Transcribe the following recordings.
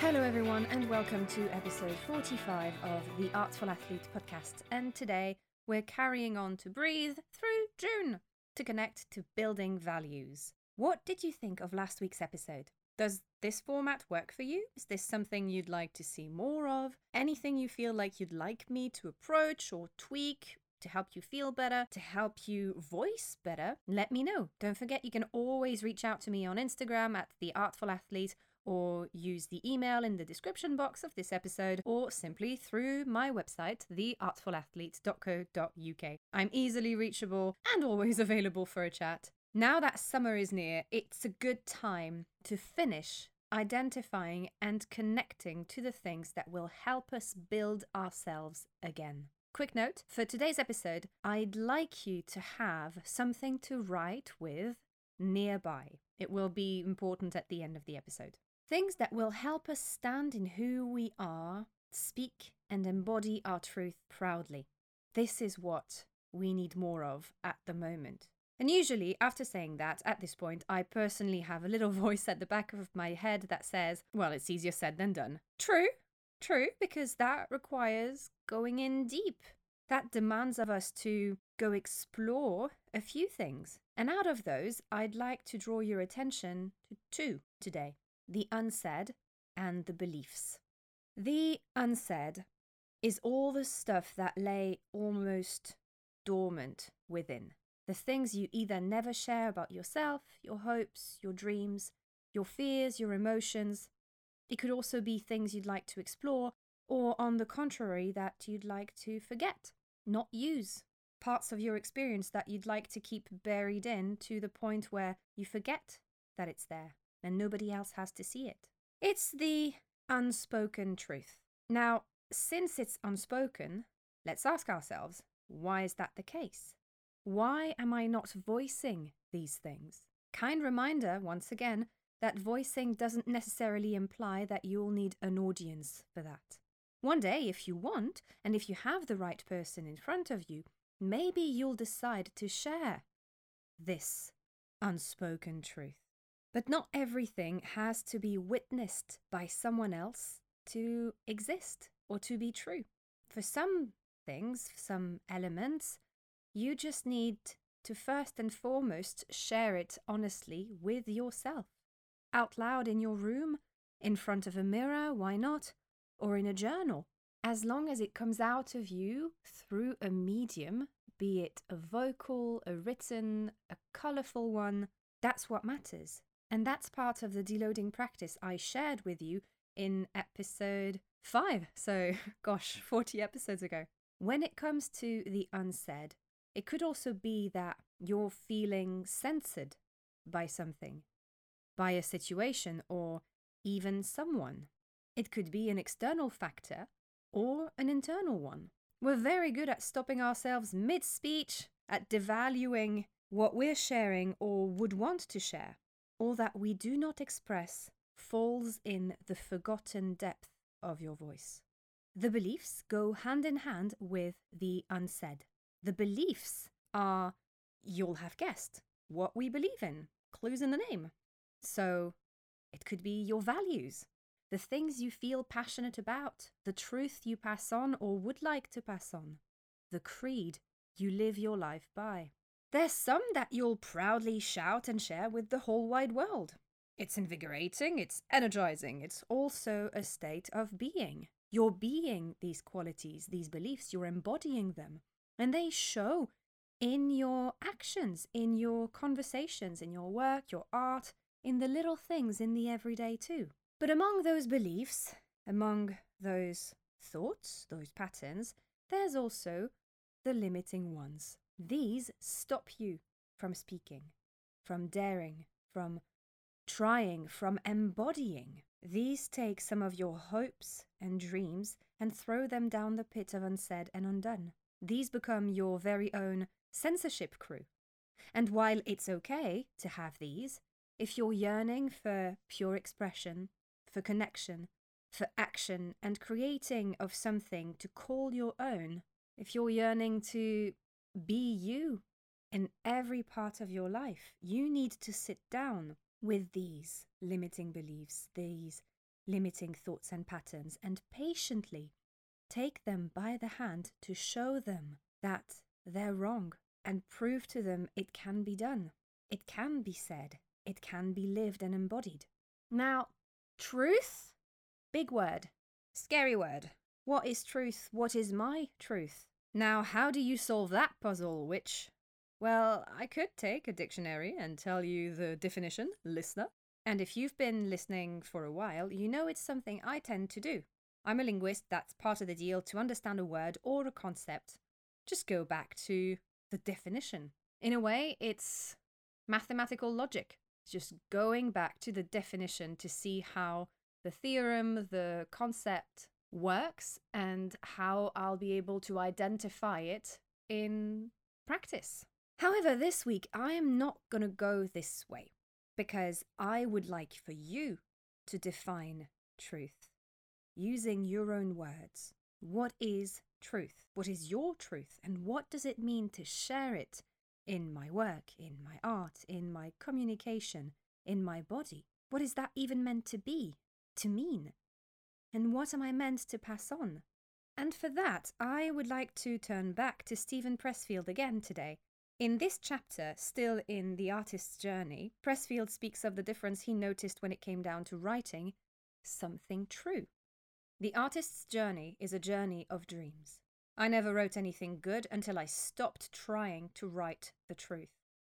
Hello everyone and welcome to episode 45 of the Artful Athlete podcast, and today we're carrying on to breathe through June to connect to building values. What did you think of last week's episode? Does this format work for you? Is this something you'd like to see more of? Anything you feel like you'd like me to approach or tweak to help you feel better, to help you voice better? Let me know. Don't forget you can always reach out to me on Instagram at The Artful Athlete, or use the email in the description box of this episode, or simply through my website, theartfulathlete.co.uk. I'm easily reachable and always available for a chat. Now that summer is near, it's a good time to finish identifying and connecting to the things that will help us build ourselves again. Quick note, for today's episode, I'd like you to have something to write with nearby. It will be important at the end of the episode. Things that will help us stand in who we are, speak and embody our truth proudly. This is what we need more of at the moment. And usually, after saying that, at this point, I personally have a little voice at the back of my head that says, well, it's easier said than done. True, because that requires going in deep. That demands of us to go explore a few things. And out of those, I'd like to draw your attention to two today. The unsaid and the beliefs. The unsaid is all the stuff that lay almost dormant within. The things you either never share about yourself, your hopes, your dreams, your fears, your emotions. It could also be things you'd like to explore, or on the contrary, that you'd like to forget, not use. Parts of your experience that you'd like to keep buried in to the point where you forget that it's there and nobody else has to see it. It's the unspoken truth. Now, since it's unspoken, let's ask ourselves, why is that the case? Why am I not voicing these things? Kind reminder, once again, that voicing doesn't necessarily imply that you'll need an audience for that. One day, if you want, and if you have the right person in front of you, maybe you'll decide to share this unspoken truth. But not everything has to be witnessed by someone else to exist or to be true. For some things, some elements, you just need to first and foremost share it honestly with yourself. Out loud in your room, in front of a mirror, why not? Or in a journal. As long as it comes out of you through a medium, be it a vocal, a written, a colourful one, that's what matters. And that's part of the deloading practice I shared with you in episode 5. So, 40 episodes ago. When it comes to the unsaid, it could also be that you're feeling censored by something, by a situation, or even someone. It could be an external factor or an internal one. We're very good at stopping ourselves mid-speech, at devaluing what we're sharing or would want to share. All that we do not express falls in the forgotten depth of your voice. The beliefs go hand in hand with the unsaid. The beliefs are, you'll have guessed, what we believe in, clues in the name. So it could be your values. The things you feel passionate about, the truth you pass on or would like to pass on, the creed you live your life by. There's some that you'll proudly shout and share with the whole wide world. It's invigorating, it's energizing, it's also a state of being. You're being these qualities, these beliefs, you're embodying them. And they show in your actions, in your conversations, in your work, your art, in the little things in the everyday too. But among those beliefs, among those thoughts, those patterns, there's also the limiting ones. These stop you from speaking, from daring, from trying, from embodying. These take some of your hopes and dreams and throw them down the pit of unsaid and undone. These become your very own censorship crew. And while it's okay to have these, if you're yearning for pure expression, for connection, for action and creating of something to call your own, if you're yearning to be you in every part of your life, you need to sit down with these limiting beliefs, these limiting thoughts and patterns, and patiently take them by the hand to show them that they're wrong and prove to them it can be done. It can be said. It can be lived and embodied. Now, truth? Big word. Scary word. What is truth? What is my truth? Now, how do you solve that puzzle, witch? Well, I could take a dictionary and tell you the definition, listener. And if you've been listening for a while, you know it's something I tend to do. I'm a linguist, that's part of the deal. To understand a word or a concept, just go back to the definition. In a way, it's mathematical logic. It's just going back to the definition to see how the theorem, the concept works, and how I'll be able to identify it in practice. However, this week, I am not going to go this way because I would like for you to define truth using your own words. What is truth? What is your truth? And what does it mean to share it in my work, in my art, in my communication, in my body? What is that even meant to be, to mean? And what am I meant to pass on? And for that, I would like to turn back to Stephen Pressfield again today. In this chapter, still in The Artist's Journey, Pressfield speaks of the difference he noticed when it came down to writing something true. The Artist's Journey is a journey of dreams. I never wrote anything good until I stopped trying to write the truth.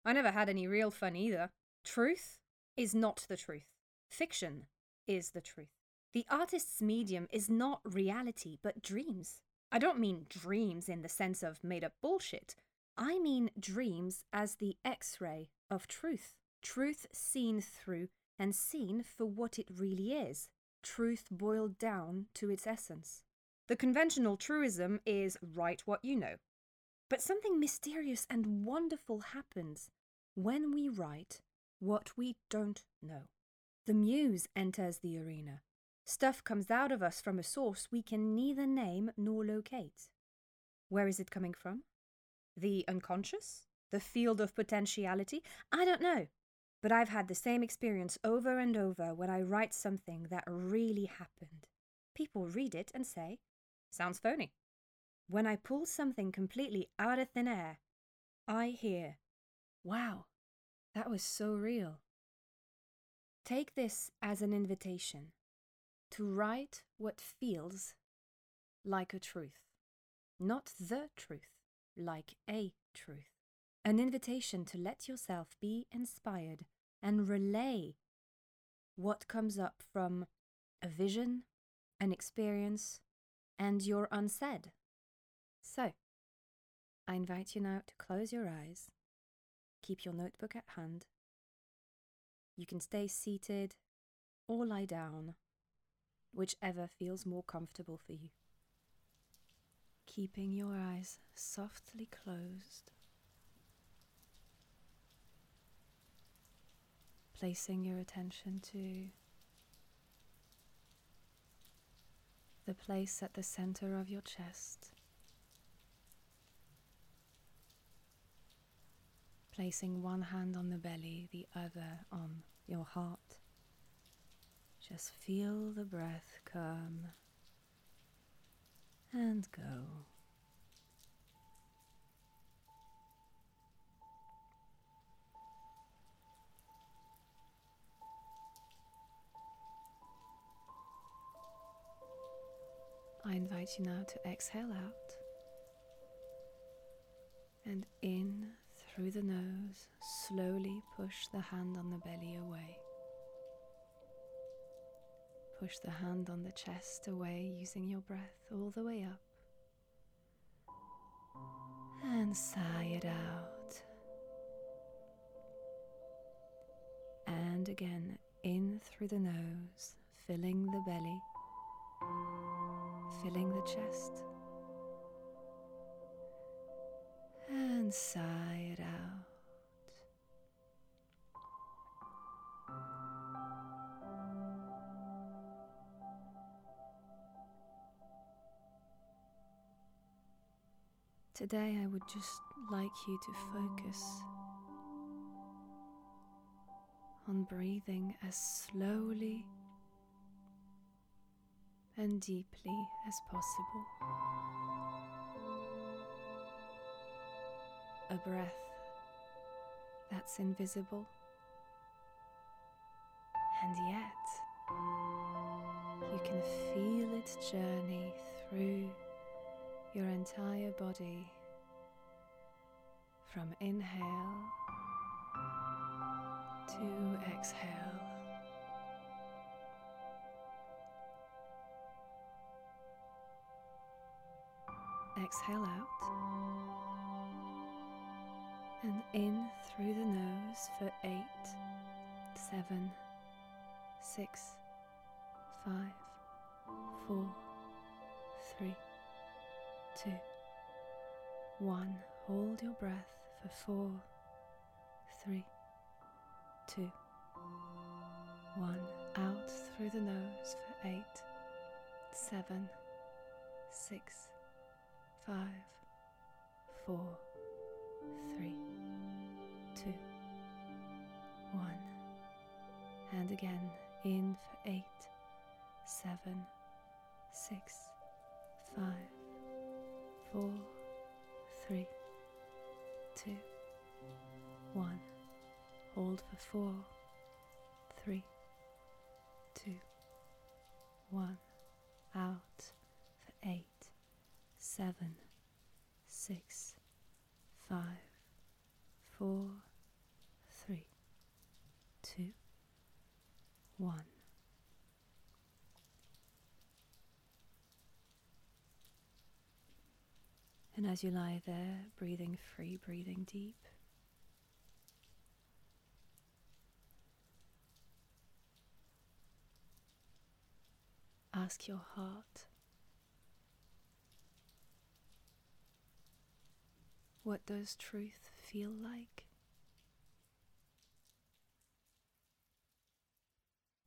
I never had any real fun either. Truth is not the truth. Fiction is the truth. The artist's medium is not reality, but dreams. I don't mean dreams in the sense of made-up bullshit. I mean dreams as the X-ray of truth. Truth seen through and seen for what it really is. Truth boiled down to its essence. The conventional truism is write what you know. But something mysterious and wonderful happens when we write what we don't know. The muse enters the arena. Stuff comes out of us from a source we can neither name nor locate. Where is it coming from? The unconscious? The field of potentiality? I don't know. But I've had the same experience over and over when I write something that really happened. People read it and say, sounds phony. When I pull something completely out of thin air, I hear, wow, that was so real. Take this as an invitation to write what feels like a truth. Not the truth, like a truth. An invitation to let yourself be inspired and relay what comes up from a vision, an experience, and your unsaid. So, I invite you now to close your eyes, keep your notebook at hand. You can stay seated or lie down, whichever feels more comfortable for you. Keeping your eyes softly closed, placing your attention to the place at the center of your chest, placing one hand on the belly, the other on your heart. Just feel the breath come and go. I invite you now to exhale out and in through the nose, slowly push the hand on the belly away. Push the hand on the chest away using your breath all the way up and sigh it out. And again, in through the nose, filling the belly, filling the chest, and sigh it out. Today, I would just like you to focus on breathing as slowly and deeply as possible. A breath that's invisible, and yet you can feel its journey through your entire body from inhale to exhale. Exhale out and in through the nose for 8, 7, 6, 5, 4, 3, 2, 1. Hold your breath for 4, 3, 2, 1. Out through the nose for 8, 7, 6, 5, 4, 3, 2, 1. And again, in for 8, 7, 6, 5, 4, 3, 2, 1. Hold for 4, 3, 2, 1. Out for 8, 7, 6, 5, 4, 3, 2, 1. And as you lie there, breathing free, breathing deep, ask your heart, what does truth feel like?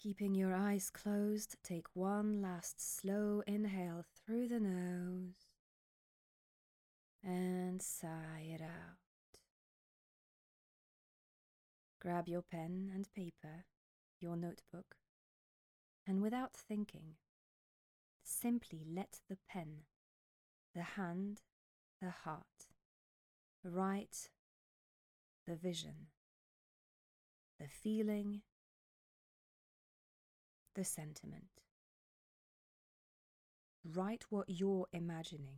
Keeping your eyes closed, take one last slow inhale through the nose and sigh it out. Grab your pen and paper, your notebook, and without thinking, simply let the pen, the hand, the heart, write the vision, the feeling, the sentiment. Write what you're imagining,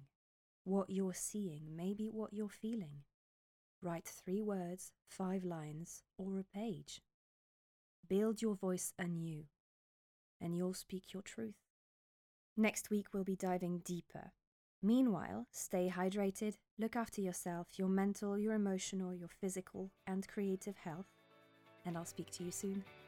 what you're seeing, maybe what you're feeling. Write 3 words, 5 lines, or a page. Build your voice anew, and you'll speak your truth. Next week, we'll be diving deeper. Meanwhile, stay hydrated, look after yourself, your mental, your emotional, your physical, and creative health, and I'll speak to you soon.